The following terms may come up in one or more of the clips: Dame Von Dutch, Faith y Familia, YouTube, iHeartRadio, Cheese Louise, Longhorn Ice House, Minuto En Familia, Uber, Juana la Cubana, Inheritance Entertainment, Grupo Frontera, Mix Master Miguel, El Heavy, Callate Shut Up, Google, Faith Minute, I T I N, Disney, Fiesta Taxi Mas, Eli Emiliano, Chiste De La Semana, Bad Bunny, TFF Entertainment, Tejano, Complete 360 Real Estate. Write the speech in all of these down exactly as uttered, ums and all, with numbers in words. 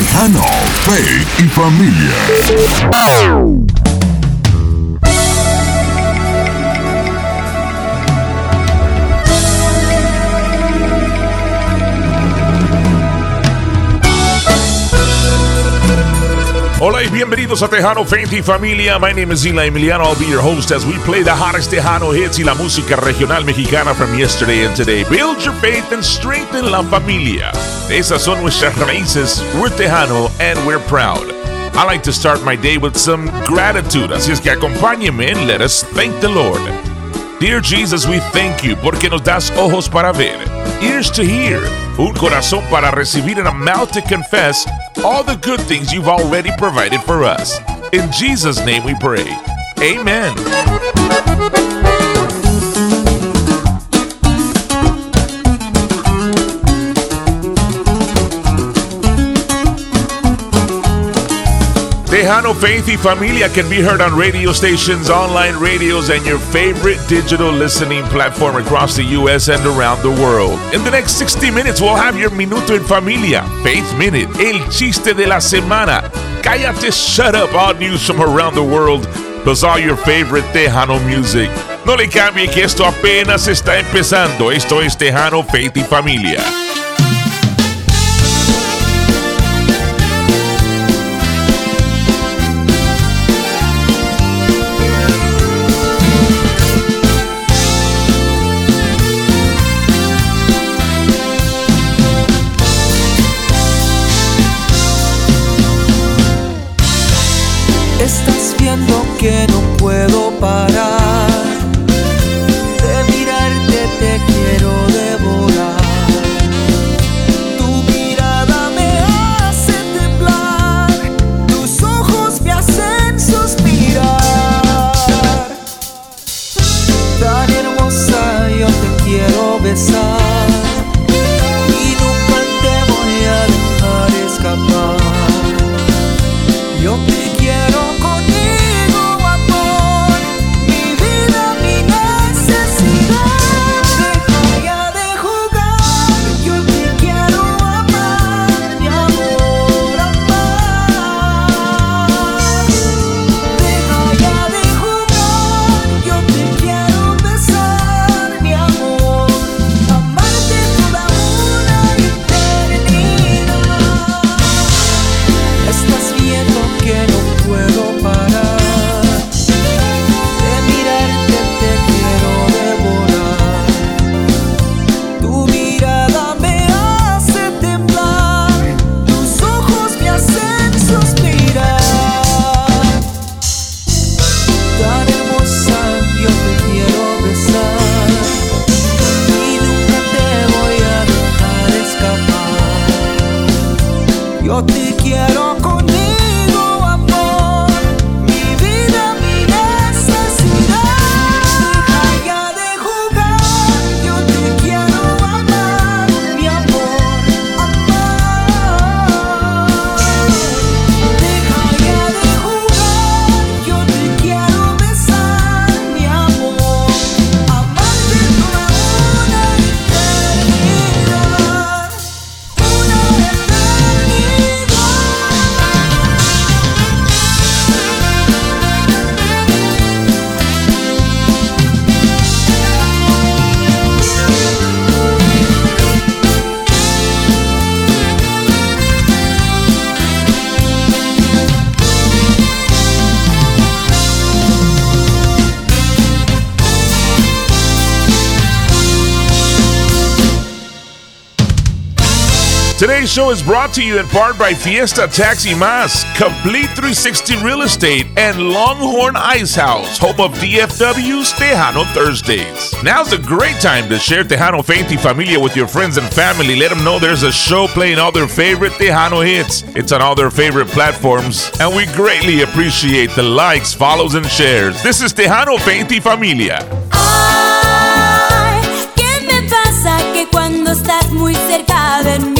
Tejano, Faith y Familia. Hola y bienvenidos a Tejano, Faith y Familia. My name is Eli Emiliano. I'll be your host as we play the hottest Tejano hits y la música regional mexicana from yesterday and today. Build your faith and strengthen la familia. Esas son nuestras raíces. We're Tejano and we're proud. I like to start my day with some gratitude. Así es que acompáñenme and let us thank the Lord. Dear Jesus, we thank you porque nos das ojos para ver, ears to hear, un corazón para recibir, and a mouth to confess all the good things you've already provided for us. In Jesus' name we pray. Amen. Tejano, Faith y Familia can be heard on radio stations, online radios, and your favorite digital listening platform across the U S and around the world. In the next sixty minutes, we'll have your Minuto En Familia, Faith Minute, El Chiste De La Semana, Callate Shut Up, all news from around the world, plus all your favorite Tejano music. No le cambie que esto apenas está empezando. Esto es Tejano, Faith y Familia. Estás viendo que no puedo parar de mirarte, te quiero devorar. Tu mirada me hace temblar, tus ojos me hacen suspirar. Tan hermosa, yo te quiero besar y nunca te voy a dejar escapar. Yo te Today's show is brought to you in part by Fiesta Taxi Mas, Complete three sixty Real Estate, and Longhorn Ice House, home of D F W's Tejano Thursdays. Now's a great time to share Tejano, Faith y Familia with your friends and family. Let them know there's a show playing all their favorite Tejano hits. It's on all their favorite platforms, and we greatly appreciate the likes, follows, and shares. This is Tejano, Faith y Familia. Ay, ¿qué me pasa que cuando estás muy cerca de mí?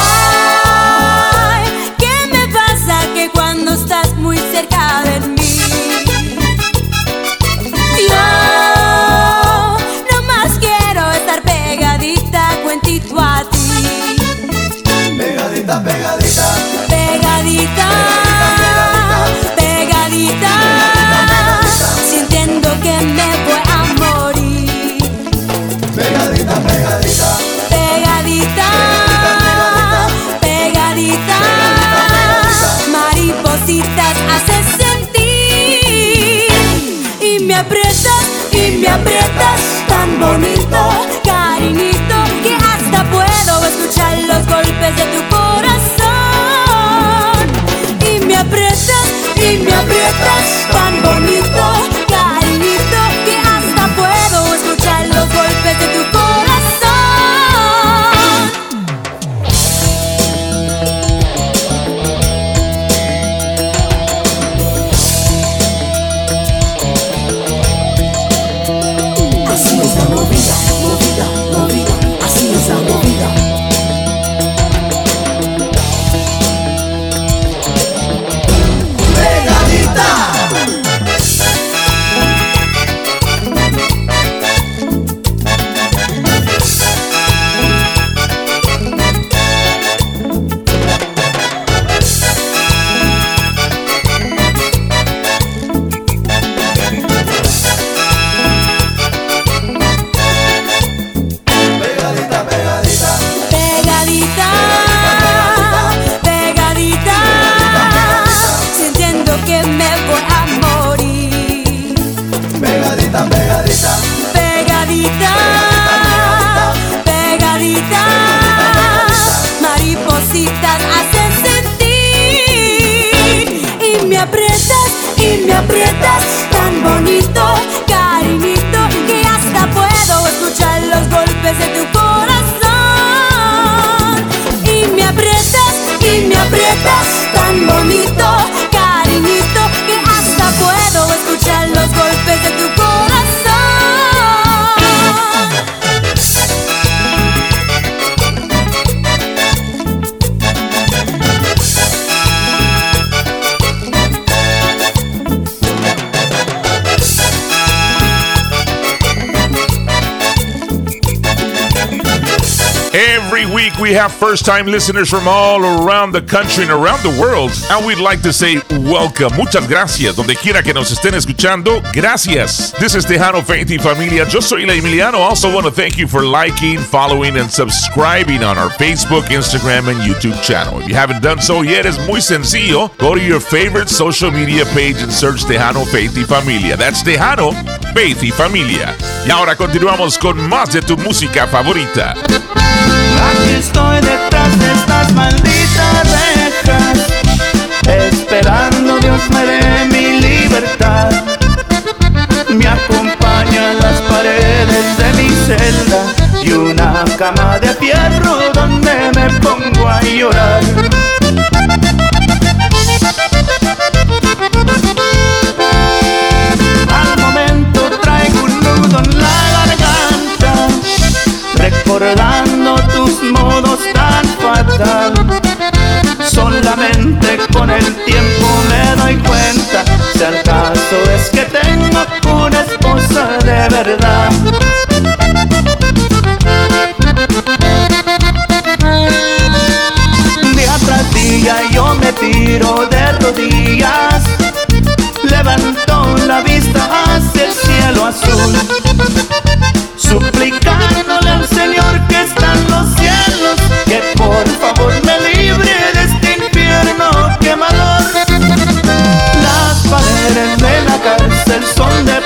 Ay, ¿qué me pasa que cuando estás muy cerca de mí? aprietas y me aprietas tan bonito, cariñito, que hasta puedo escuchar los golpes de tu corazón. Y me aprietas y me aprietas tan bonito, cariñito, que hasta puedo escuchar los golpes de tu corazón. We have first-time listeners from all around the country and around the world, and we'd like to say welcome. Muchas gracias, donde quiera que nos estén escuchando. Gracias. This is Tejano, Faith y Familia. Yo soy Eli Emiliano. Also want to thank you for liking, following, and subscribing on our Facebook, Instagram, and YouTube channel. If you haven't done so yet, it's muy sencillo. Go to your favorite social media page and search Tejano, Faith y Familia. That's Tejano, Faith y Familia. Y ahora continuamos con más de tu música favorita. Aquí estoy detrás de estas malditas rejas, esperando Dios me dé mi libertad. Me acompañan las paredes de mi celda y una cama de fierro donde me pongo a llorar. Al momento traigo un nudo en la garganta, recordando tus modos tan fatal. Solamente con el tiempo me doy cuenta, si al caso es que tengo una esposa de verdad. Día tras día yo me tiro de rodillas, levanto la vista hacia el cielo azul, suplicándole al Señor que está en los cielos, que por favor me libre de este infierno quemador. Las paredes de la cárcel son de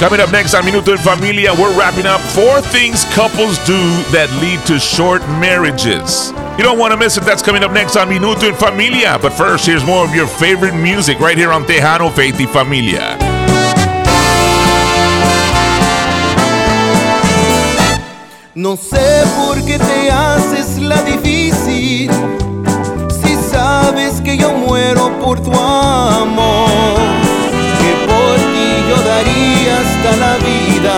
Coming up next on Minuto En Familia, we're wrapping up four things couples do that lead to short marriages. You don't want to miss it. That's coming up next on Minuto En Familia. But first, here's more of your favorite music right here on Tejano, Faith y Familia. No sé por qué te haces la difícil, si sabes que yo muero por tu amor, que por ti yo daría hasta la vida,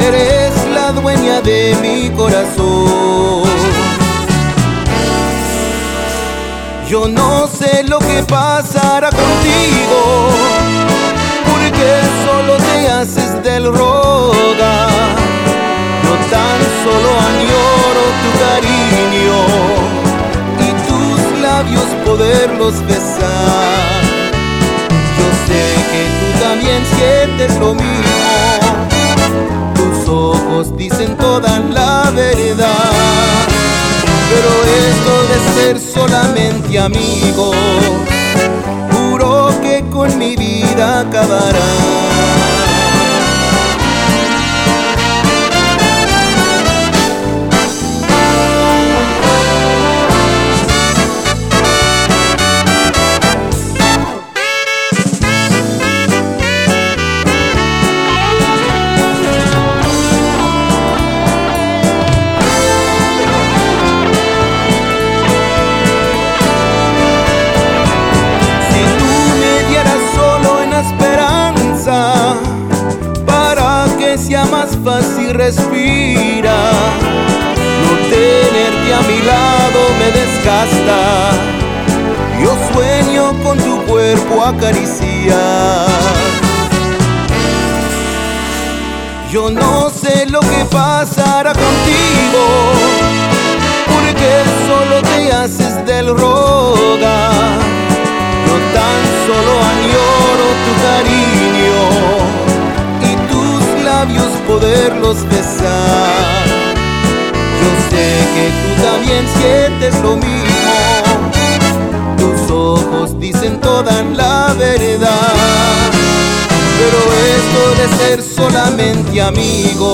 eres la dueña de mi corazón. Yo no sé lo que pasará contigo, porque solo te haces del rogar. Tan solo añoro tu cariño y tus labios poderlos besar. Yo sé que tú también sientes lo mismo, tus ojos dicen toda la verdad. Pero esto de ser solamente amigo, juro que con mi vida acabará. Fácil respira, no tenerte a mi lado me desgasta. Yo sueño con tu cuerpo acariciar. Yo no sé lo que pasará contigo, porque solo te haces del rogar. Yo tan solo añoro tu cariño, labios poderlos besar. Yo sé que tú también sientes lo mismo, tus ojos dicen toda la verdad. Pero esto de ser solamente amigo,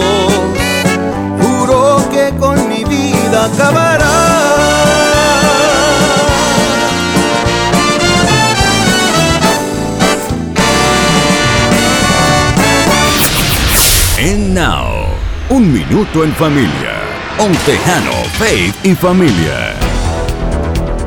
juro que con mi vida acabará. And now, Un Minuto En Familia, on Tejano, Faith y Familia.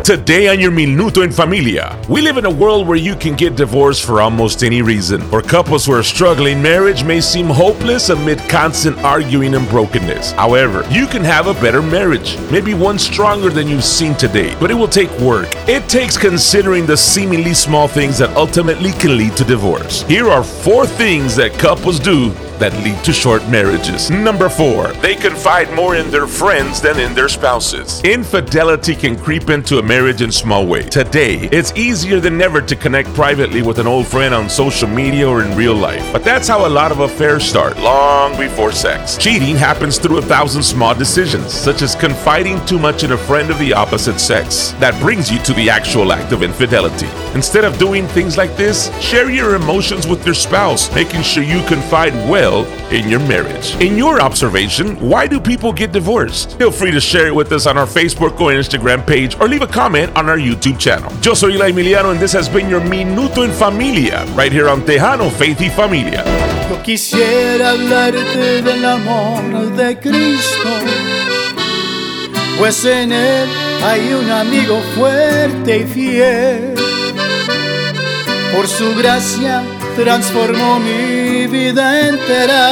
Today on your Minuto En Familia, we live in a world where you can get divorced for almost any reason. For couples who are struggling, marriage may seem hopeless amid constant arguing and brokenness. However, you can have a better marriage, maybe one stronger than you've seen today. But it will take work. It takes considering the seemingly small things that ultimately can lead to divorce. Here are four things that couples do that lead to short marriages. Number four, they confide more in their friends than in their spouses. Infidelity can creep into a marriage in small ways. Today, it's easier than ever to connect privately with an old friend on social media or in real life. But that's how a lot of affairs start, long before sex. Cheating happens through a thousand small decisions, such as confiding too much in a friend of the opposite sex. That brings you to the actual act of infidelity. Instead of doing things like this, share your emotions with your spouse, making sure you confide well in your marriage. In your observation, why do people get divorced? Feel free to share it with us on our Facebook or Instagram page, or leave a comment on our YouTube channel. Yo soy Eli Emiliano, and this has been your Minuto En Familia, right here on Tejano, Faith y Familia. Yo quisiera hablarte del amor de Cristo, pues en él hay un amigo fuerte y fiel. Por su gracia transformó mi vida entera.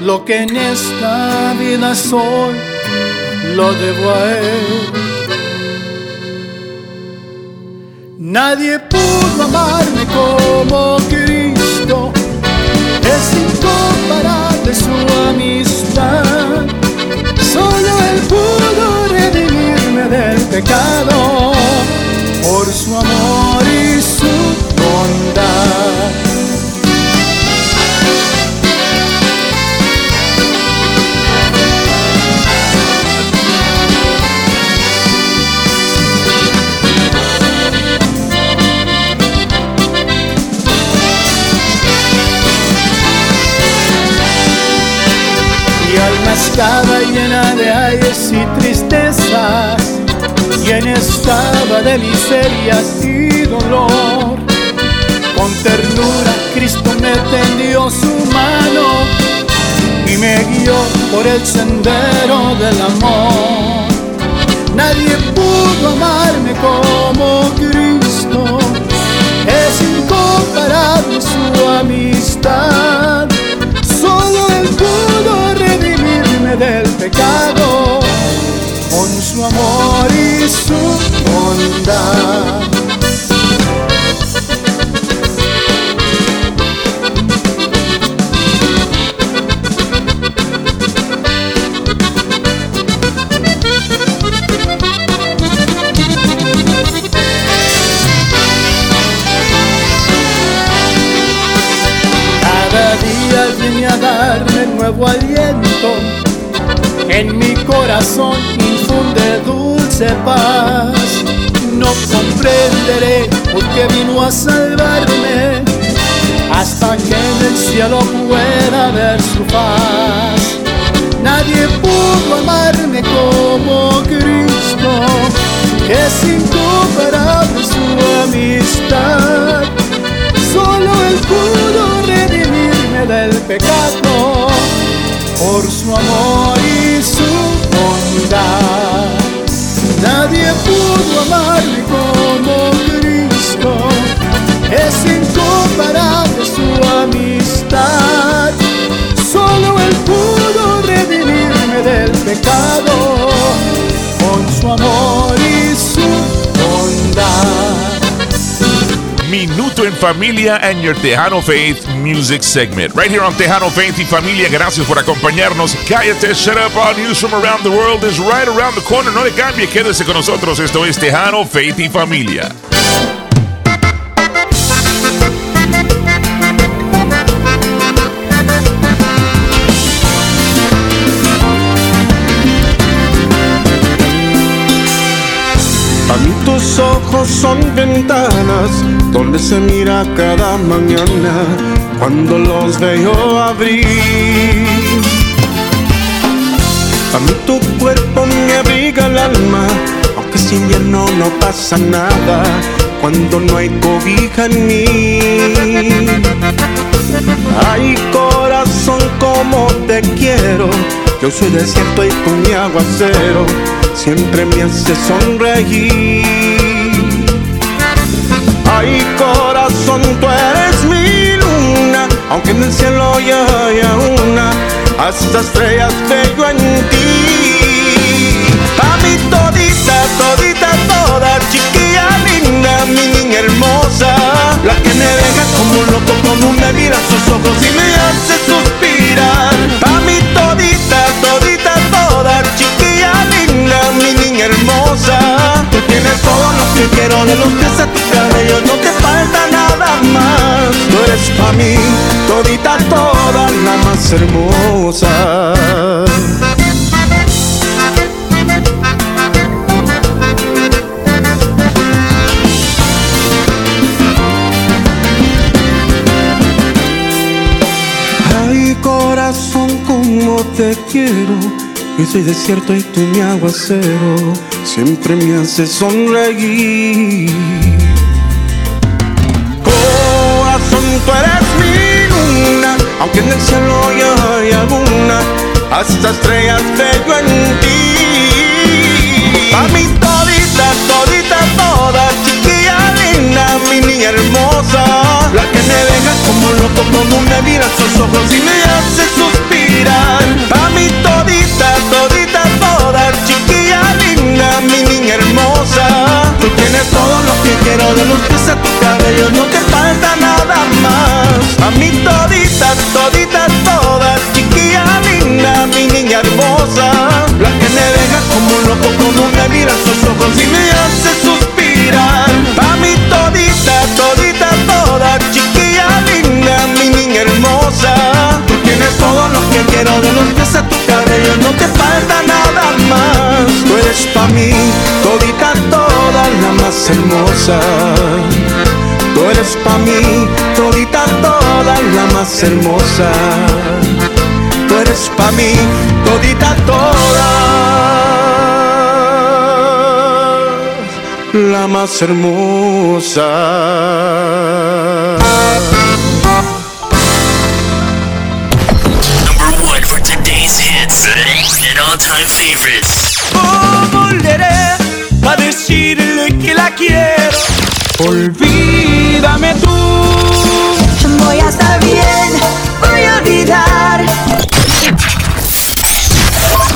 Lo que en esta vida soy, lo debo a Él. Nadie pudo amarme como Cristo. Es incomparable su amistad. Solo Él pudo redimirme del pecado por su amor y su bondad. llena de aires y tristezas, llena estaba de miserias y dolor. Con ternura Cristo me tendió su mano y me guió por el sendero del amor. Nadie pudo amarme como Cristo, es incomparable su amistad. Solo Él pudo redimirme del pecado con su amor y su bondad. Nuevo aliento en mi corazón infunde dulce paz. No comprenderé por qué vino a salvarme hasta que en el cielo pueda ver su paz. Nadie pudo amarme como Cristo, es incomparable su amistad. Solo Él pudo redimirme del pecado por su amor y su bondad. Nadie pudo amarme como Cristo, es incomparable su amistad. Solo Él pudo redimirme del pecado con su amor y su bondad. Minuto en Familia and your Tejano Faith Music segment. Right here on Tejano, Faith y Familia. Gracias por acompañarnos. Callate Shut Up. All news from around the world is right around the corner. No le cambie, quédese con nosotros. Esto es Tejano, Faith y Familia. A mí tus ojos son ventanas donde se mira cada mañana. Cuando los veo abrir, a mí tu cuerpo me abriga el alma, aunque si invierno no pasa nada, cuando no hay cobija en mí. Ay, corazón, como te quiero, yo soy desierto y tú mi aguacero, siempre me hace sonreír. Ay, corazón, tú eres mío, aunque en el cielo ya haya una, hasta estrellas veo en ti. A mí todita, todita, toda, chiquilla linda, mi niña hermosa, la que me deja como un loco cuando me mira sus ojos y me hace suspirar. A mí todita, todita, toda, chiquilla linda, mi niña hermosa, tú tienes todo lo que quiero, de los pies a tu cabello no te falta nada más. Tú eres pa' mí todita, toda, la más hermosa. Ay, corazón, como te quiero, yo soy desierto y tú mi aguacero, siempre me haces sonreír. Corazón, tú eres mi luna, aunque en el cielo ya hay alguna, hasta estrellas veo en ti. A mí todita, todita, toda, chiquilla linda, mi niña hermosa, la que me deja como loco cuando me mira sus ojos y me hace suspirar. A mí todita, todita, toda, chiquilla linda, mi niña hermosa, tú tienes todo lo que quiero, de los pies a tu cabello no te falta nada más. A mí todita, todita, toda, chiquilla linda, mi niña hermosa, la que me deja como un loco cuando me mira sus ojos y me hace suspirar. A mí todita, todita, toda, chiquilla linda, mi niña hermosa, tú tienes todo lo que quiero, de los pies a tu cabello no te falta nada más. Tú eres pa' mí todita, toda, la más hermosa. Tú eres pa' mí todita, toda, la más hermosa. tú eres pa' mí, todita toda, la más hermosa. Number one for today's hits and all-time favorites. Oh, volveré a decirle que la quiero. Olvídame tú. Voy a estar bien, voy a olvidar.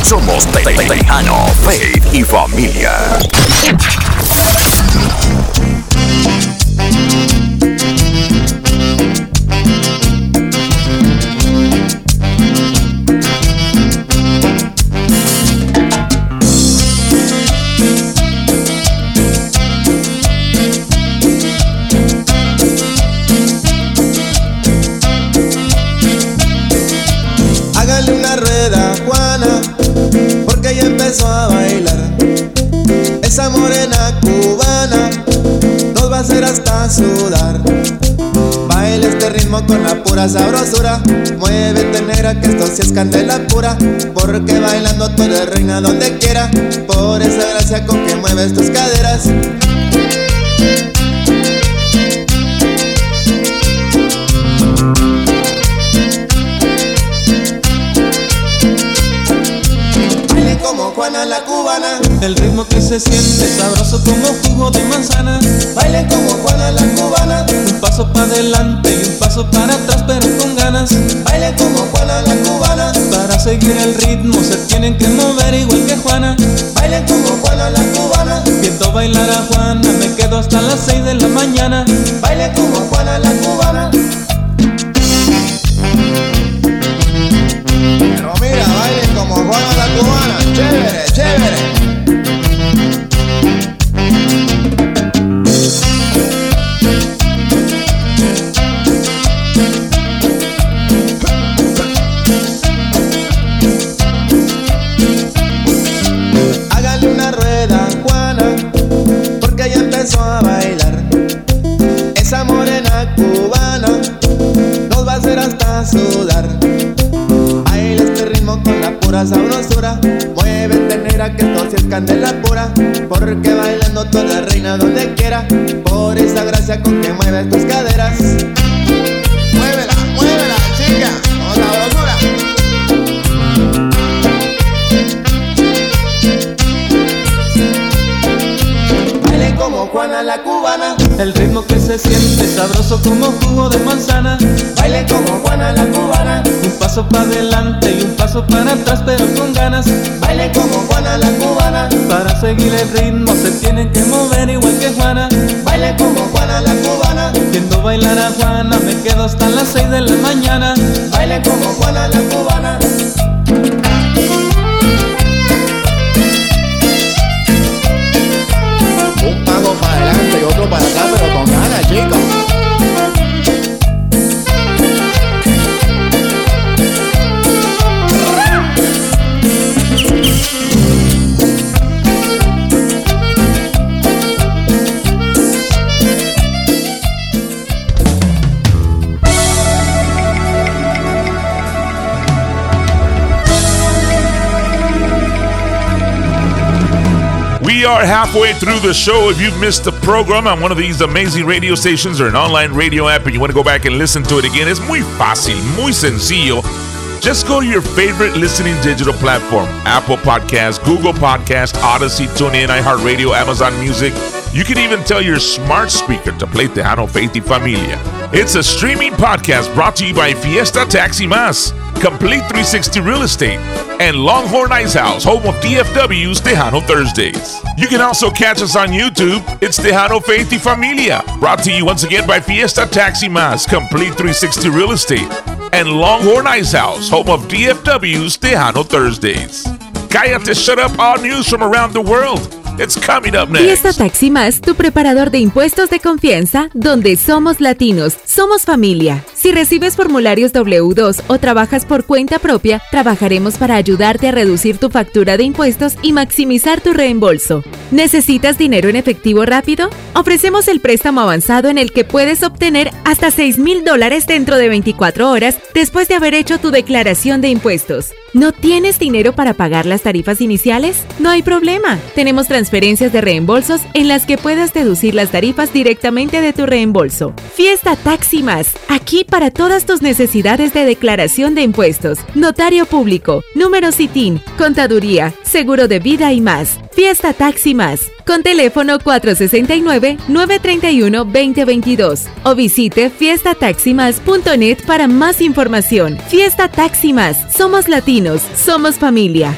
Somos Tejano, Faith y Familia. A bailar esa morena cubana nos va a hacer hasta sudar. Baila este ritmo con la pura sabrosura, muévete negra que esto sí es candela pura, porque bailando tú eres reina donde quiera, por esa gracia con que mueves tus caderas. Juana la Cubana, el ritmo que se siente sabroso como jugo de manzana. Baile como Juana la Cubana, un paso para adelante y un paso para atrás pero con ganas. Baile como Juana la Cubana, para seguir el ritmo se tienen que mover igual que Juana. Baile como Juana la Cubana, viendo bailar a Juana me quedo hasta las seis de la mañana. Baile como Juana la Cubana. Pero mira, baile como Juana la Cubana, chévere, chévere. Hágale una rueda, Juana, porque ya empezó a bailar. Esa morena cubana nos va a hacer hasta sudar. Con la pura sabrosura, muévete negra que esto sí es candela pura, porque bailando tú eres reina donde quiera, por esa gracia con que mueves tus caderas. Muévela, muévela chica, con sabrosura. Baile como Juana la Cubana, el ritmo que se siente sabroso como jugo de manzana. Baile como Juana la Cubana, un paso para adelante y un paso para atrás pero con ganas. Baile como Juana la Cubana, para seguir el ritmo se tienen que mover igual que Juana. Baile como Juana la Cubana, viendo bailar a Juana me quedo hasta las seis de la mañana. Baile como Juana la Cubana. Un paso para adelante y otro para atrás pero con ganas, chicos. We are halfway through the show. If you've missed the program on one of these amazing radio stations or an online radio app and you want to go back and listen to it again, it's muy fácil, muy sencillo. Just go to your favorite listening digital platform. Apple Podcasts, Google Podcasts, Odyssey, TuneIn, iHeartRadio, Amazon Music. You can even tell your smart speaker to play Tejano, Faith y Familia. It's a streaming podcast brought to you by Fiesta Taxi Mas, Complete three sixty Real Estate, and Longhorn Ice House, home of D F W's Tejano Thursdays. You can also catch us on YouTube. It's Tejano, Faith y Familia, brought to you once again by Fiesta Taxi Mas, Complete three sixty Real Estate, and Longhorn Ice House, home of D F W's Tejano Thursdays. Callate Shut Up, all news from around the world. It's coming up next. Fiesta Taxi Mas, tu preparador de impuestos de confianza, donde somos latinos, somos familia. Si recibes formularios doble u dos o trabajas por cuenta propia, trabajaremos para ayudarte a reducir tu factura de impuestos y maximizar tu reembolso. ¿Necesitas dinero en efectivo rápido? Ofrecemos el préstamo avanzado en el que puedes obtener hasta seis mil dólares dentro de veinticuatro horas después de haber hecho tu declaración de impuestos. ¿No tienes dinero para pagar las tarifas iniciales? No hay problema. Tenemos transferencias de reembolsos en las que puedas deducir las tarifas directamente de tu reembolso. Fiesta Taxi Más, aquí para todas tus necesidades de declaración de impuestos, notario público, números I T I N, contaduría, seguro de vida y más. Fiesta Taxi Más, con teléfono cuatro sesenta y nueve, novecientos treinta y uno, veinte veintidós o visite fiesta taxi mas punto net para más información. Fiesta Taxi Más, somos latinos, somos familia.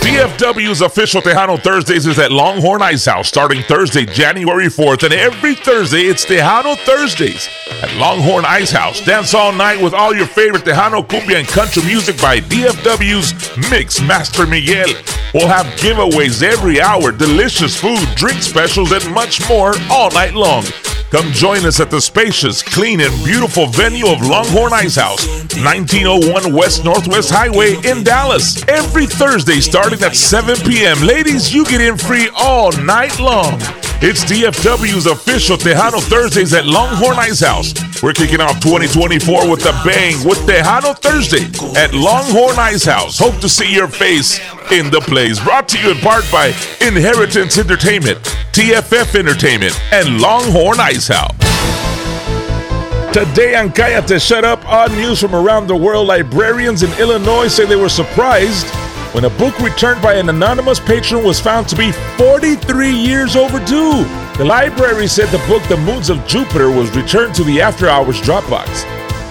T F W's official Tejano Thursdays is at Longhorn Ice House starting Thursday, January fourth, and every Thursday it's Tejano Thursdays at Longhorn Ice House. Dance all night with all your favorite Tejano, cumbia, and country music by D F W's Mix Master Miguel. We'll have giveaways every hour, delicious food, drink specials, and much more all night long. Come join us at the spacious, clean, and beautiful venue of Longhorn Ice House, nineteen oh one West Northwest Highway in Dallas. Every Thursday starting at seven p.m. Ladies, you get in free all night long. It's D F W's official Tejano Thursdays at Longhorn Ice House. We're kicking off twenty twenty-four with a bang with Tejano Thursday at Longhorn Ice House. Hope to see your face in the place. Brought to you in part by Inheritance Entertainment, T F F Entertainment, and Longhorn Ice House. Today on Callate Shut Up, odd news from around the world. Librarians in Illinois say they were surprised when a book returned by an anonymous patron was found to be forty-three years overdue. The library said the book, The Moods of Jupiter, was returned to the after-hours Dropbox.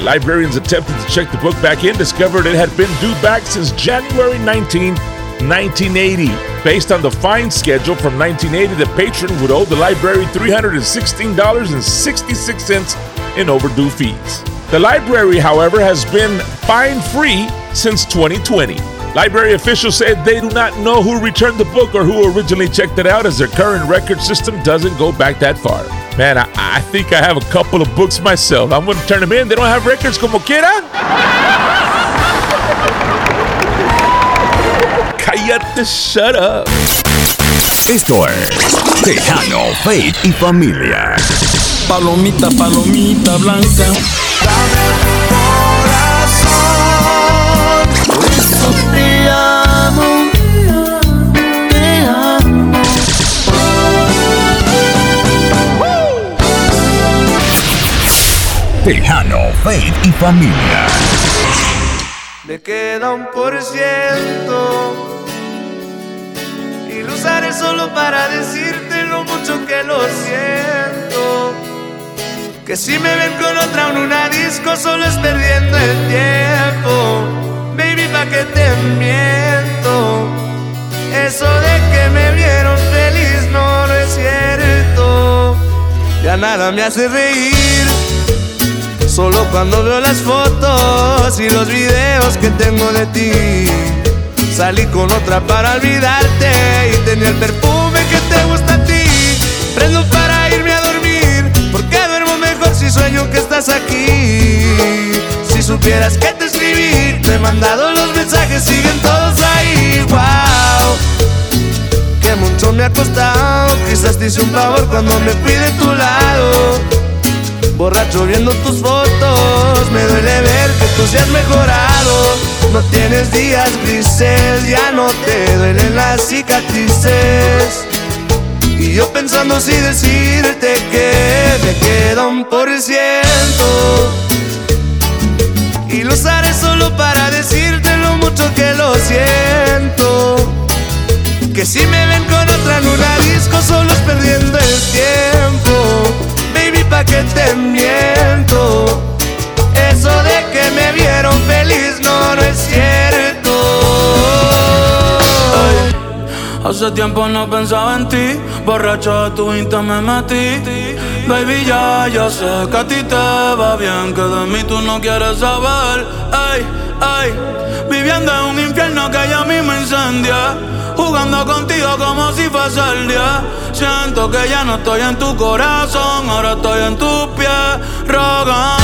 Librarians attempted to check the book back in, discovered it had been due back since January nineteenth, nineteen eighty. Based on the fine schedule from nineteen eighty, the patron would owe the library three hundred sixteen dollars and sixty-six cents in overdue fees. The library, however, has been fine-free since twenty twenty. Library officials said they do not know who returned the book or who originally checked it out, as their current record system doesn't go back that far. Man, I, I think I have a couple of books myself. I'm going to turn them in. They don't have records como quiera. Cállate, shut up. Esto es Tejano, Faith y Familia. Palomita, palomita blanca. Te amo, te amo. Tejano, Faith y Familia. Me queda un por ciento y lo usaré solo para decirte lo mucho que lo siento. Que si me ven con otra en una disco solo es perdiendo el tiempo. Baby, pa' que te miento. Eso de que me vieron feliz no, no es cierto. Ya nada me hace reír, solo cuando veo las fotos y los videos que tengo de ti. Salí con otra para olvidarte y tenía el perfume que te gusta a ti. Prendo para irme a dormir, porque duermo mejor si sueño que estás aquí. Si supieras que te escribí, te he mandado los mensajes, siguen todos ahí. Wow, que mucho me ha costado. Quizás te hice un favor cuando me fui de tu lado. Borracho viendo tus fotos, me duele ver que tú sí has mejorado. No tienes días grises, ya no te duelen las cicatrices. Y yo pensando si decirte que me queda un por ciento y lo usaré solo para decirte lo mucho que lo siento. Que si me ven con otra en una disco solo es perdiendo el tiempo. Baby, pa' que te miento. Eso de que me vieron feliz no, no es cierto. Ay, hace tiempo no pensaba en ti, borracho de tu Insta me metí. Baby, ya, ya sé que a ti te va bien, que de mí tú no quieres saber. Ay, ay, viviendo en un infierno que yo mismo incendié. jugando contigo como si fuese el día. Siento que ya no estoy en tu corazón, ahora estoy en tus pies, rogándote,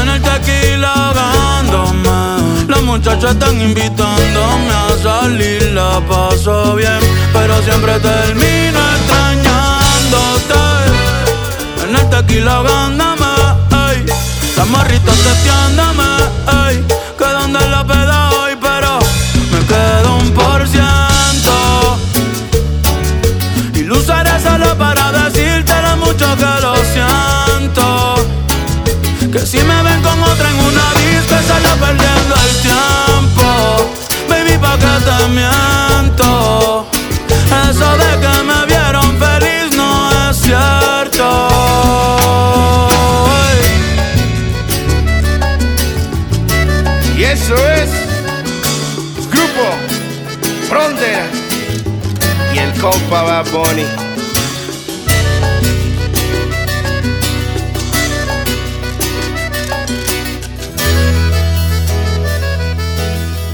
en el tequila ahogándome. Los muchachos están invitándome a salir, la paso bien, pero siempre termino extrañándote. En el tequila ahogándome, ey, las morritas testeándome, ey, que donde la peda hoy, pero me quedo un por ciento. Y lo usaré solo para decirte lo mucho que lo siento. Que si me ven con otra en una disco, salgo perdiendo el tiempo. Baby, pa' que te miento. Eso de que me vieron feliz no es cierto. Eso es Grupo Frontera y el compa Bad Bunny.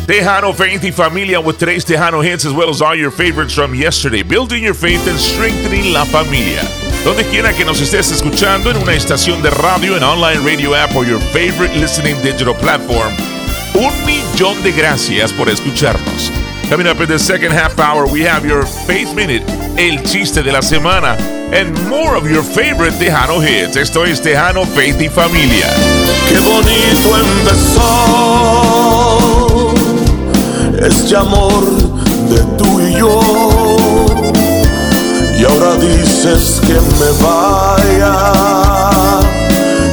Tejano, Faith y Familia with today's Tejano hits as well as all your favorites from yesterday. Building your faith and strengthening la familia. Donde quiera que nos estés escuchando, en una estación de radio, en online radio app or your favorite listening digital platform. Un millón de gracias por escucharnos. Coming up in the second half hour, we have your Faith Minute, el Chiste de la Semana, and more of your favorite Tejano hits. Esto es Tejano, Faith y Familia. Qué bonito empezó este amor de tú y yo. Y ahora dices que me vaya,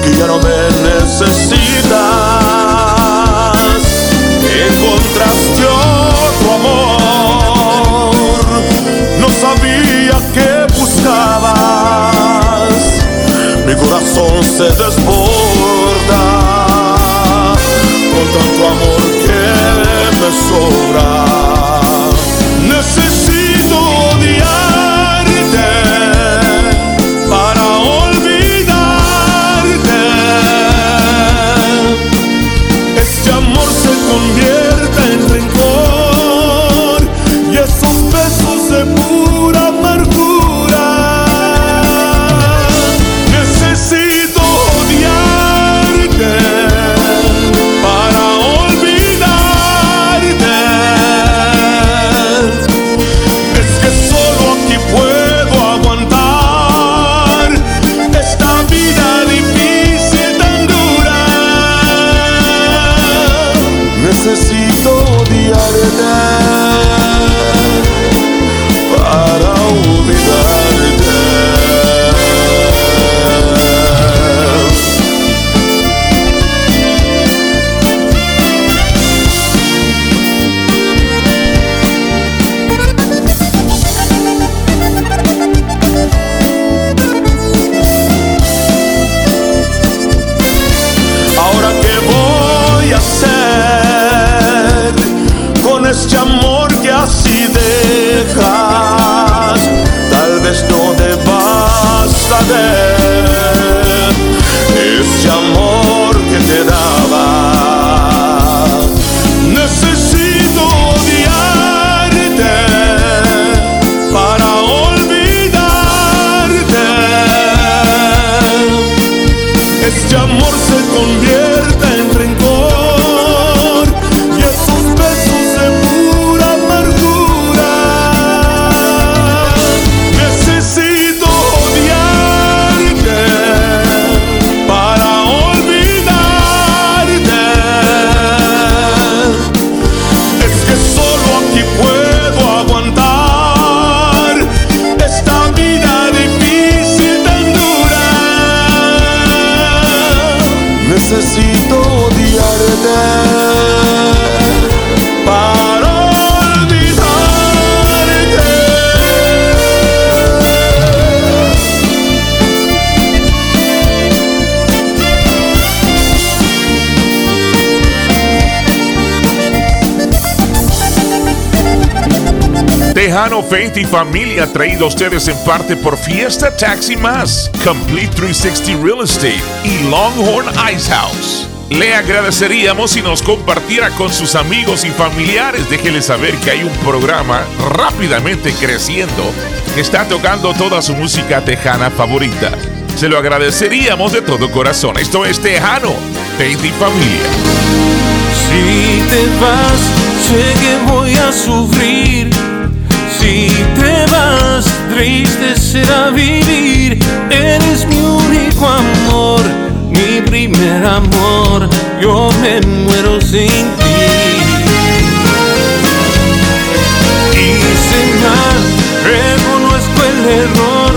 que ya no me necesitas. Encontraste otro amor, no sabía que buscabas, mi corazón se desborda, con tanto amor que me sobra, necesito odiarte para olvidarte, este amor se convierte en rencor y esos besos de pura amargura. Necesito odiarte para olvidarte. Es que solo aquí puedo aguantar esta vida difícil tan dura. Necesito para olvidarte. Ahora qué voy a hacer con este amor que así dejas, tal vez no te bastaré este amor que te daba. Necesito odiarte para olvidarte. Este amor se convierte en rencor. Necesito odiarte para olvidarte. Tejano, Faith y Familia, traído a ustedes en parte por Fiesta Taxi Mas, Complete three sixty Real Estate y Longhorn Ice House. Le agradeceríamos si nos compartiera con sus amigos y familiares. Déjele saber que hay un programa rápidamente creciendo que está tocando toda su música tejana favorita. Se lo agradeceríamos de todo corazón. Esto es Tejano, Faith y Familia. Si te vas, sé que voy a sufrir. Si te vas, triste será vivir. Eres mi único amor, mi primer amor, yo me muero sin ti. Hice mal, reconozco el error.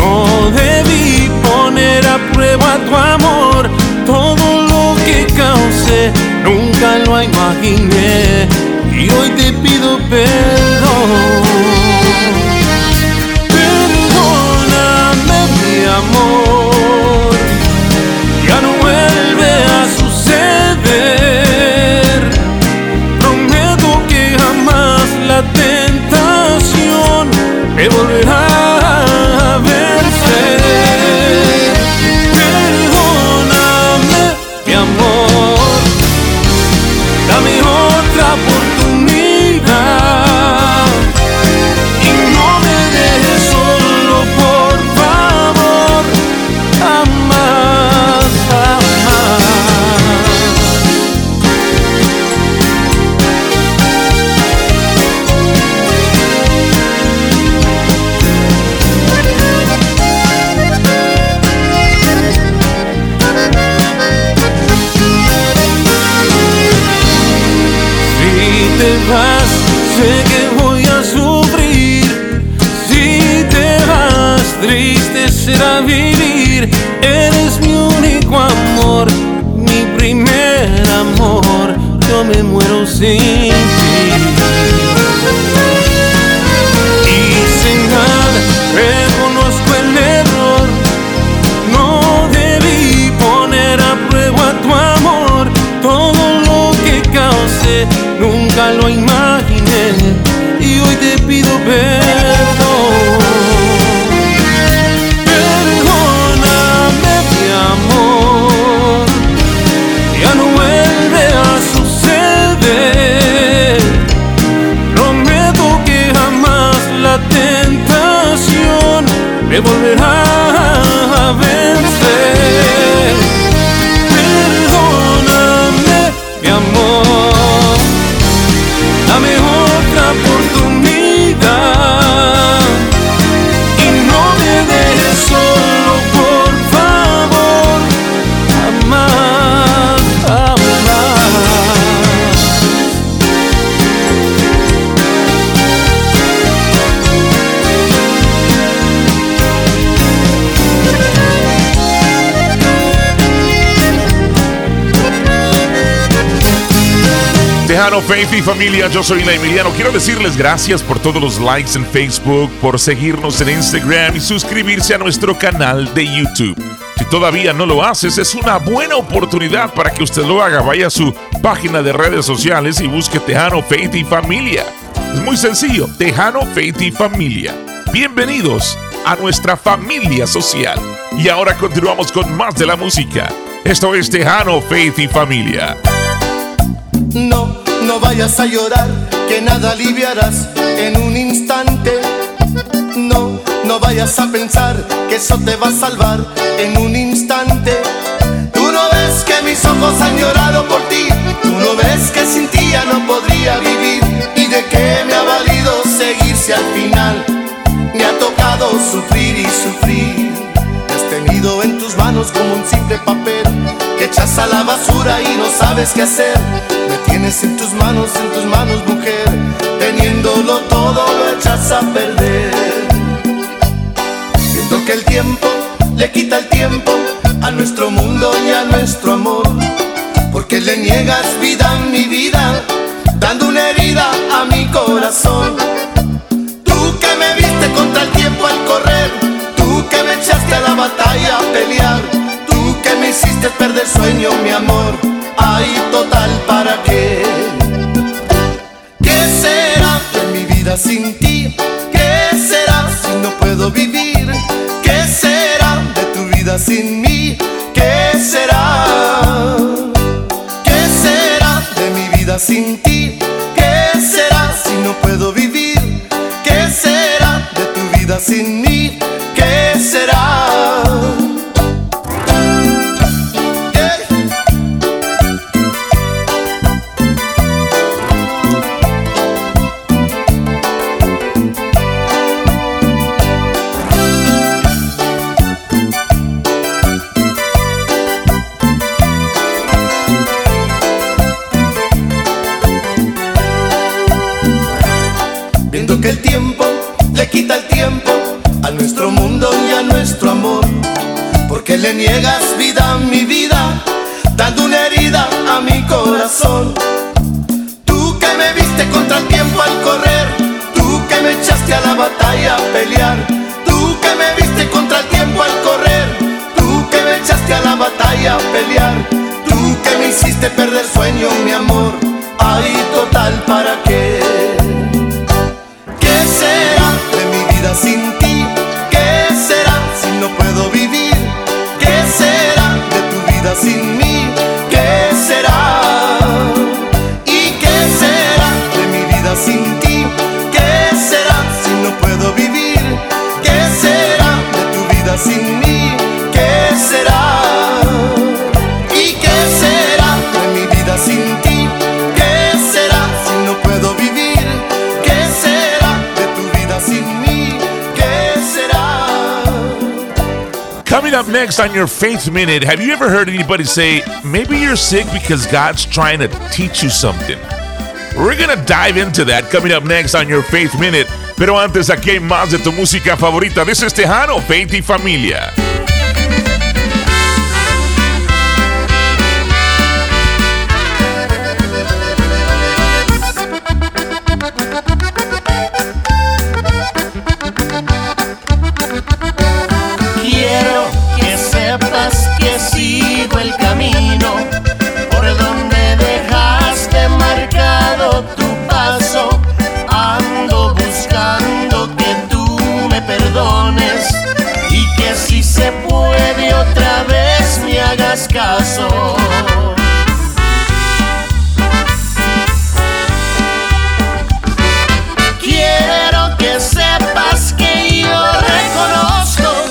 No debí poner a prueba tu amor. Todo lo que causé, nunca lo imaginé. Y hoy te pido perdón. Perdóname, mi amor. Me volverá a vencer. Perdóname, mi amor. Dame otra oportunidad y no me dejes solo, por favor. Jamás, sé que voy a sufrir. Si te vas, triste será vivir. Eres mi único amor, mi primer amor, yo me muero sin ti. Y sin nada reconozco el error. No debí poner a prueba tu amor. Todo lo que causé, nunca lo imaginé. Y hoy te pido perdón. Perdóname, mi amor. Ya no vuelve a suceder. Prometo que jamás la tentación me volverá a vencer. Perdóname, mi amor. Dame oportunidad y no me dejes solo, por favor. Jamás, Tejano, Faith y Familia, yo soy Eli Emiliano. Quiero decirles gracias por todos los likes en Facebook, por seguirnos en Instagram y suscribirse a nuestro canal de YouTube. Si todavía no lo haces, es una buena oportunidad para que usted lo haga. Vaya a su página de redes sociales y busque Tejano, Faith y Familia. Es muy sencillo, Tejano, Faith y Familia. Bienvenidos a nuestra familia social. Y ahora continuamos con más de la música. Esto es Tejano, Faith y Familia. No, no vayas a llorar, que nada aliviarás en un instante. No, no vayas a pensar que eso te va a salvar en un instante. Tú no ves que mis ojos han llorado por ti. Tú no ves que sin ti ya no podría vivir. ¿Y de qué me ha valido seguir si al final me ha tocado sufrir y sufrir? Me has tenido en tus manos como un simple papel que echas a la basura y no sabes qué hacer. Me tienes en tus manos, en tus manos, mujer. Teniéndolo todo lo echas a perder. Siento que el tiempo le quita el tiempo a nuestro mundo y a nuestro amor. Porque le niegas vida a mi vida, dando una herida a mi corazón. Tú que me viste contra el tiempo al correr, tú que me echaste a la batalla a pelear, tú que me hiciste perder sueño, mi amor. Ay, total, ¿para qué? ¿Qué será de mi vida sin ti? ¿Qué será si no puedo vivir? ¿Qué será de tu vida sin mí? ¿Qué será? le niegas vida a mi vida, dando una herida a mi corazón. Tú que me viste contra el tiempo al correr, tú que me echaste a la batalla a pelear, tú que me viste contra el tiempo al correr, tú que me echaste a la batalla a pelear, tú que me hiciste perder sueño, mi amor. Ay, total, ¿para qué? ¿Qué será de mi vida sin ti? ¿Qué será si no puedo vivir? ¿Qué será de tu vida sin mí? ¿Qué será? ¿Y qué será de mi vida sin ti? ¿Qué será si no puedo vivir? ¿Qué será de tu vida sin mí? ¿Qué será? ¿Y qué será de mi vida sin ti? Coming up next on your Faith Minute, have you ever heard anybody say, maybe you're sick because God's trying to teach you something? We're going to dive into that coming up next on your Faith Minute. Pero antes, aquí hay más de tu música favorita. This is Tejano, Faith y Familia. Caso. Quiero que sepas que yo reconozco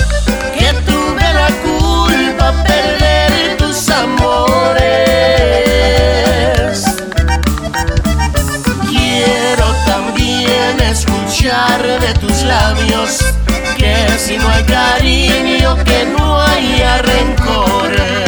que tuve la culpa de perder tus amores. Quiero también escuchar de tus labios que si no hay cariño que no haya rencores.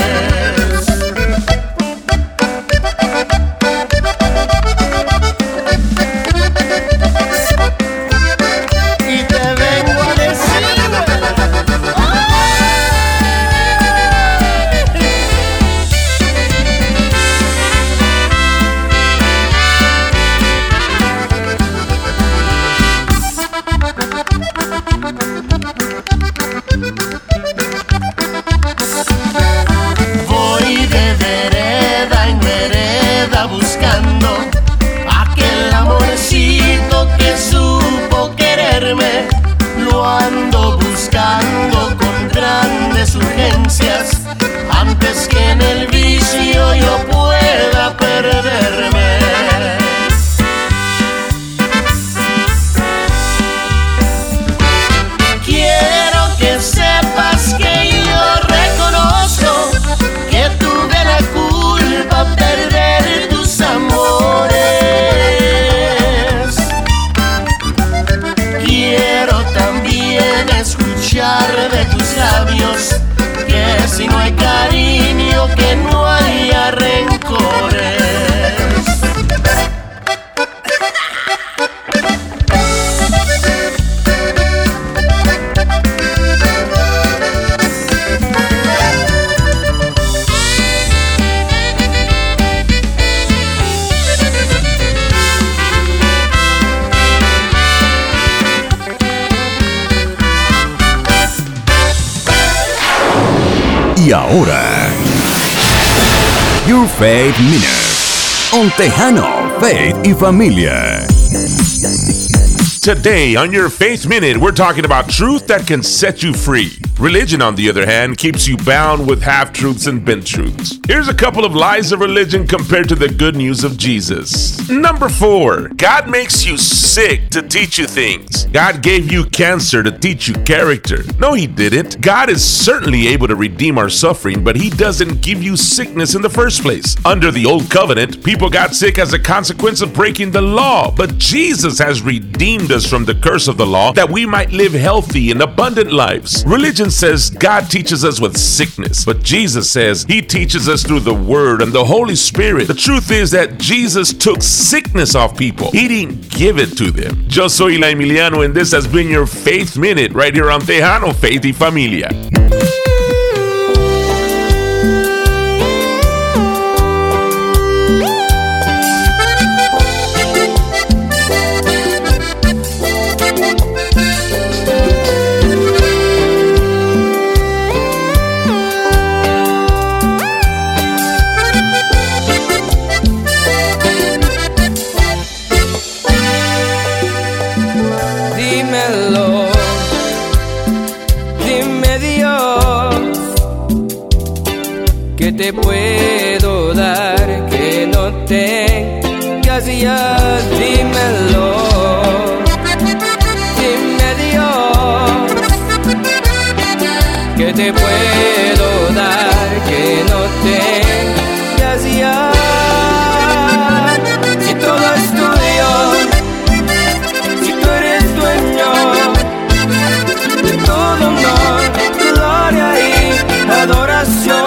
Ahora, Your Faith Minute, on Tejano, Faith y Familia. Today on Your Faith Minute, we're talking about truth that can set you free. Religion, on the other hand, keeps you bound with half-truths and bent-truths. Here's a couple of lies of religion compared to the good news of Jesus. Number four, God makes you sick to teach you things. God gave you cancer to teach you character. No, he didn't. God is certainly able to redeem our suffering, but he doesn't give you sickness in the first place. Under the old covenant, people got sick as a consequence of breaking the law, but Jesus has redeemed us from the curse of the law that we might live healthy and abundant lives. Religion says God teaches us with sickness, but Jesus says he teaches us through the Word and the Holy Spirit. The truth is that Jesus took sickness off people. He didn't give it to them. Yo soy Eli Emiliano, and this has been your Faith Minute right here on Tejano, Faith y Familia. que te puedo dar que no tengas ya, dímelo, dime Dios, que te puedo dar que no tengas ya, si todo es tuyo, si tú eres dueño de todo honor, gloria y adoración.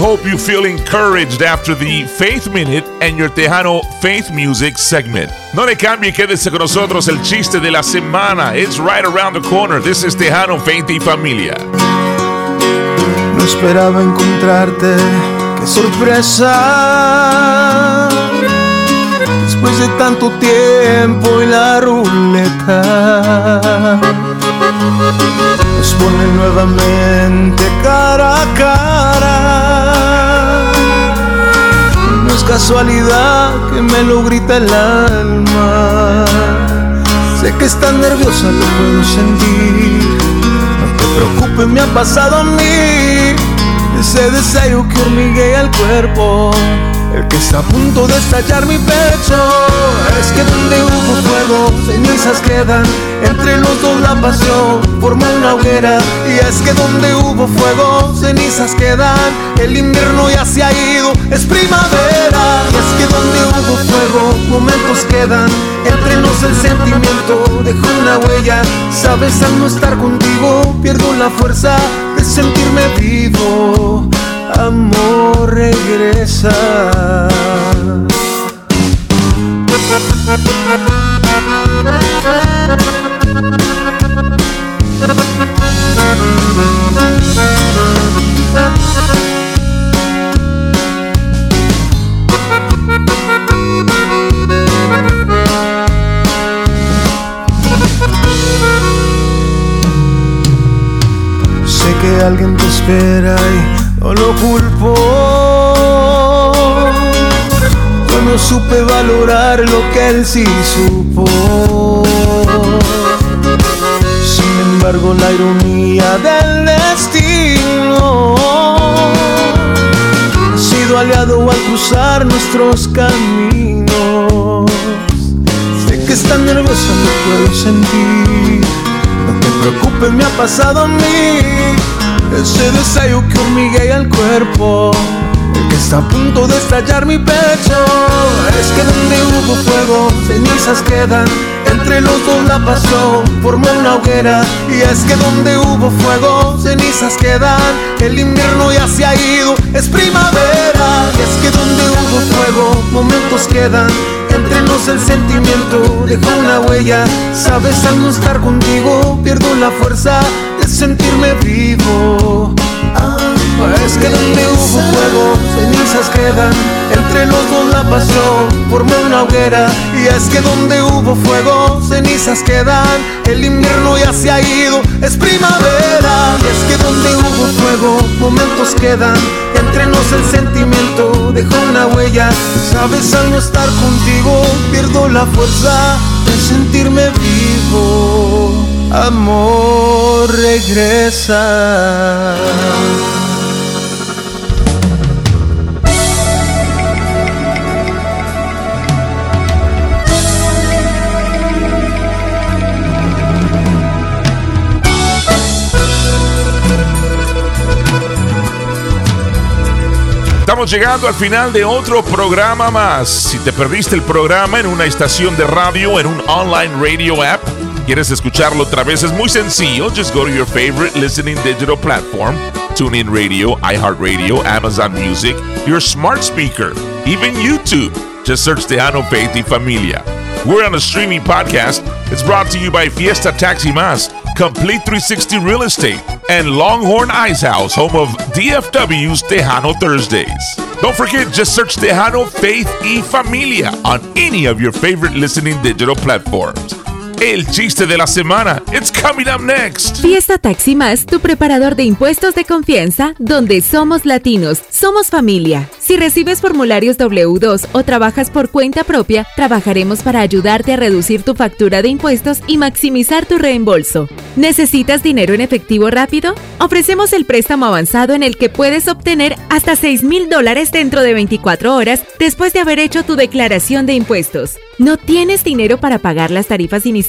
Hope you feel encouraged after the Faith Minute and your Tejano Faith Music segment. No le cambie, quédese con nosotros, el Chiste de la Semana. It's right around the corner. This is Tejano, Faith y Familia. No esperaba encontrarte, qué sorpresa. Después de tanto tiempo y la ruleta nos pone nuevamente cara a cara. No es casualidad que me lo grita el alma. Sé que estás nerviosa, lo puedo sentir. No te preocupes, me ha pasado a mí. Ese deseo que hormiguea el cuerpo, el que está a punto de estallar mi pecho. Es que donde hubo fuego, cenizas quedan. Entre los dos la pasión forma una hoguera. Y es que donde hubo fuego, cenizas quedan. El invierno ya se ha ido, es primavera. Y es que donde hubo fuego, momentos quedan. Entre los el sentimiento dejó una huella. Sabes, al no estar contigo, pierdo la fuerza de sentirme vivo. Amor, regresa. Sé que alguien te espera y no lo culpo. Yo no supe valorar lo que él sí supo. Sin embargo, la ironía del destino ha sido aliado al cruzar nuestros caminos. Sé que estás nerviosa, lo puedo sentir. No te preocupes, me ha pasado a mí. Ese deseo que hormiguea el cuerpo, el que está a punto de estallar mi pecho. Es que donde hubo fuego, cenizas quedan. Entre entre los dos la pasó, formó una hoguera. Y es que donde hubo fuego, cenizas quedan. El invierno ya se ha ido, es primavera. Y es que donde hubo fuego, momentos quedan. Entre nos el sentimiento dejó una huella. Sabes, al no estar contigo, pierdo la fuerza de sentirme vivo. Es que donde hubo fuego, cenizas quedan. Entre los dos la pasó, formó una hoguera. Y es que donde hubo fuego, cenizas quedan. El invierno ya se ha ido, es primavera. Y es que donde hubo fuego, momentos quedan. Entre nos el sentimiento dejó una huella. Sabes, al no estar contigo, pierdo la fuerza de sentirme vivo. Amor, regresa. Estamos llegando al final de otro programa más. Si te perdiste el programa en una estación de radio, en un online radio app, quieres escucharlo otra vez, es muy sencillo. Just go to your favorite listening digital platform. TuneIn Radio, iHeartRadio, Amazon Music, your smart speaker, even YouTube. Just search Tejano, Faith y Familia. We're on a streaming podcast. It's brought to you by Fiesta Taxi Mas, Complete three sixty Real Estate, and Longhorn Ice House, home of D F W's Tejano Thursdays. Don't forget, just search Tejano, Faith y Familia on any of your favorite listening digital platforms. El Chiste de la Semana. It's coming up next. Fiesta Taxi Más, tu preparador de impuestos de confianza, donde somos latinos, somos familia. Si recibes formularios doble u dos o trabajas por cuenta propia, trabajaremos para ayudarte a reducir tu factura de impuestos y maximizar tu reembolso. ¿Necesitas dinero en efectivo rápido? Ofrecemos el préstamo avanzado en el que puedes obtener hasta seis mil dólares dentro de veinticuatro horas después de haber hecho tu declaración de impuestos. ¿No tienes dinero para pagar las tarifas iniciales?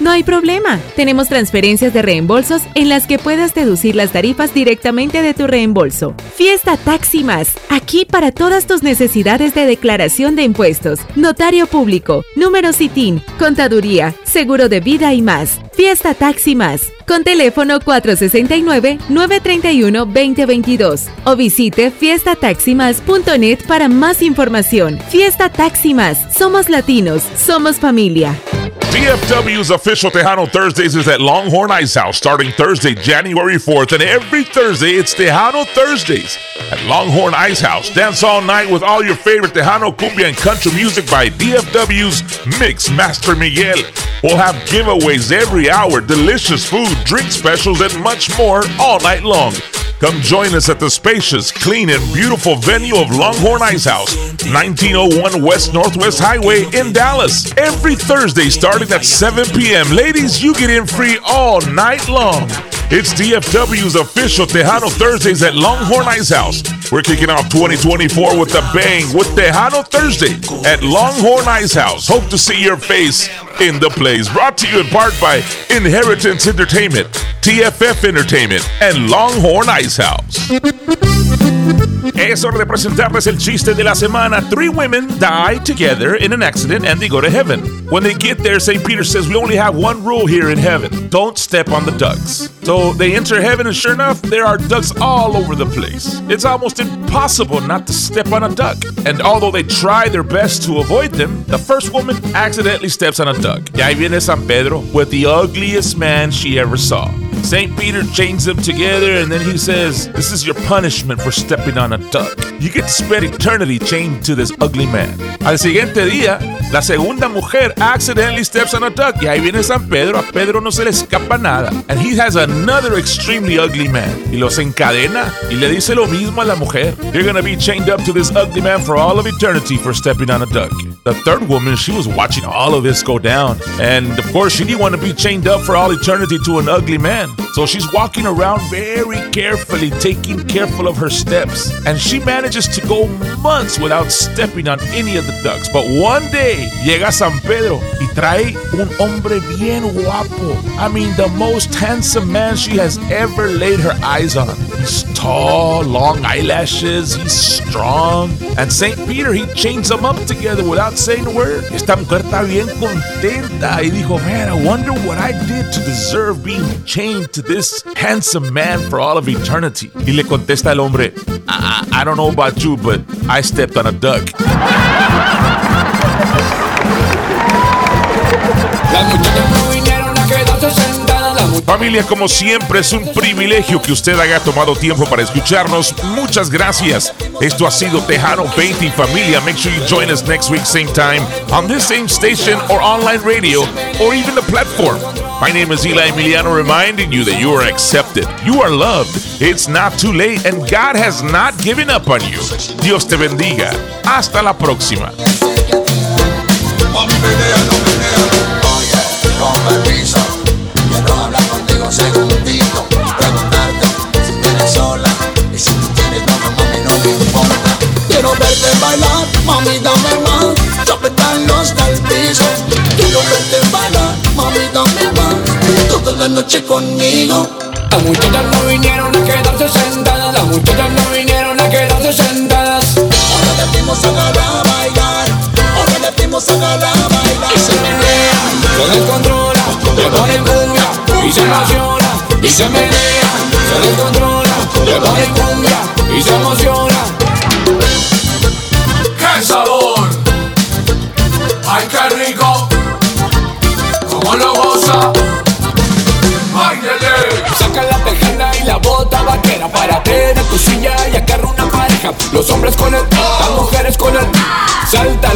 No hay problema. Tenemos transferencias de reembolsos en las que puedas deducir las tarifas directamente de tu reembolso. Fiesta Taxi Más, aquí para todas tus necesidades de declaración de impuestos, notario público, número C I T I N, contaduría, seguro de vida y más. Fiesta Taxi Más, con teléfono cuatro seis nueve, nueve tres uno, dos cero dos dos o visite fiesta taxi mas punto net para más información. Fiesta Taxi Más, somos latinos. Somos familia. D F W's official Tejano Thursdays is at Longhorn Ice House starting Thursday, January fourth, and every Thursday it's Tejano Thursdays at Longhorn Ice House. Dance all night with all your favorite Tejano, cumbia, and country music by D F W's Mix Master Miguel. We'll have giveaways every hour, delicious food, drink specials, and much more all night long. Come join us at the spacious, clean, and beautiful venue of Longhorn Ice House, nineteen oh one West Northwest Highway in Dallas. Every Thursday starting at seven p.m. Ladies, you get in free all night long. It's D F W's official Tejano Thursdays at Longhorn Ice House. We're kicking off twenty twenty-four with a bang with Tejano Thursday at Longhorn Ice House. Hope to see your face in the place. Brought to you in part by Inheritance Entertainment, T F F Entertainment, and Longhorn Ice House. Es hora de presentarles el Chiste de la Semana. Three women die together in an accident and they go to heaven. When they get there, Saint Peter says, we only have one rule here in heaven. Don't step on the ducks. So they enter heaven and sure enough, there are ducks all over the place. It's almost impossible not to step on a duck. And although they try their best to avoid them, the first woman accidentally steps on a duck. Y ahí viene San Pedro with the ugliest man she ever saw. Saint Peter chains them together and then he says, this is your punishment for stepping on a duck. You get to spend eternity chained to this ugly man. Al siguiente día, la segunda mujer accidentally steps on a duck. Y ahí viene San Pedro, a Pedro no se le escapa nada. And he has another extremely ugly man. Y los encadena y le dice lo mismo a la mujer. You're gonna be chained up to this ugly man for all of eternity for stepping on a duck. The third woman, she was watching all of this go down. And of course, she didn't want to be chained up for all eternity to an ugly man. So she's walking around very carefully, taking careful of her steps. And she manages to go months without stepping on any of the ducks. But one day, llega San Pedro y trae un hombre bien guapo. I mean, the most handsome man she has ever laid her eyes on. He's tall. tall, long eyelashes, he's strong. And Saint Peter, he chains them up together without saying a word. Esta mujer está bien contenta. Y dijo, man, I wonder what I did to deserve being chained to this handsome man for all of eternity. Y le contesta el hombre, I, I, I don't know about you, but I stepped on a duck. Familia, como siempre, es un privilegio que usted haya tomado tiempo para escucharnos. Muchas gracias. Esto ha sido Tejano, Faith y Familia. Make sure you join us next week, same time, on this same station or online radio, or even the platform. My name is Eli Emiliano, reminding you that you are accepted, you are loved, it's not too late, and God has not given up on you. Dios te bendiga. Hasta la próxima. Segundito, preguntarte si tienes sola y si tú tienes dame mami no me importa. Quiero verte bailar, mami dame más, chapetarnos hasta el piso. Quiero verte bailar, mami dame más, toda la noche conmigo. Las muchachas no vinieron a quedarse sentadas, las muchachas no vinieron a quedarse sentadas. Ahora decimos agarrar a bailar, ahora decimos agarrar a bailar. Y se menean, lo descontrola, le ponen cumbia. Y se emociona, y se menea, se descontrola, le pone cumbia, y se emociona. ¡Qué sabor! ¡Ay, qué rico! ¡Cómo lo goza! ¡Báilele! Saca la tejana y la bota vaquera para tener tu silla y agarra una pareja. Los hombres con el, las mujeres con el, salta.